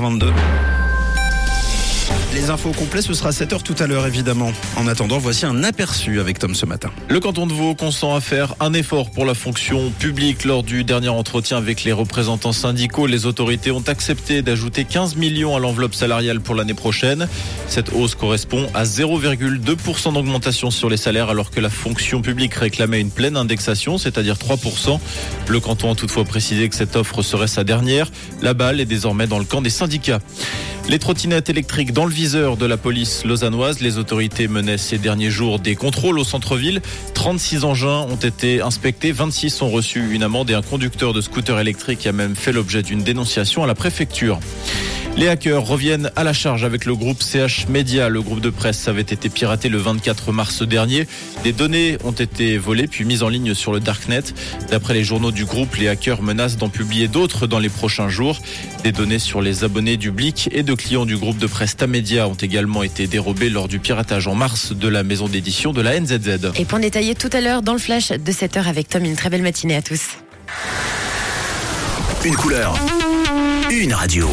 22. Les infos complètes, ce sera à 7h tout à l'heure évidemment. En attendant, voici un aperçu avec Tom ce matin. Le canton de Vaud consent à faire un effort pour la fonction publique. Lors du dernier entretien avec les représentants syndicaux, les autorités ont accepté d'ajouter 15 millions à l'enveloppe salariale pour l'année prochaine. Cette hausse correspond à 0,2% d'augmentation sur les salaires, alors que la fonction publique réclamait une pleine indexation, c'est-à-dire 3%. Le canton a toutefois précisé que cette offre serait sa dernière. La balle est désormais dans le camp des syndicats. Les trottinettes électriques dans le viseur de la police lausannoise. Les autorités menaient ces derniers jours des contrôles au centre-ville. 36 engins ont été inspectés, 26 ont reçu une amende et un conducteur de scooter électrique a même fait l'objet d'une dénonciation à la préfecture. Les hackers reviennent à la charge avec le groupe CH Média. Le groupe de presse avait été piraté le 24 mars dernier. Des données ont été volées puis mises en ligne sur le Darknet. D'après les journaux du groupe, les hackers menacent d'en publier d'autres dans les prochains jours. Des données sur les abonnés du Blick et de clients du groupe de presse Tamedia ont également été dérobées lors du piratage en mars de la maison d'édition de la NZZ. Et point détaillé tout à l'heure dans le flash de 7h avec Tom. Une très belle matinée à tous. Une couleur, une radio.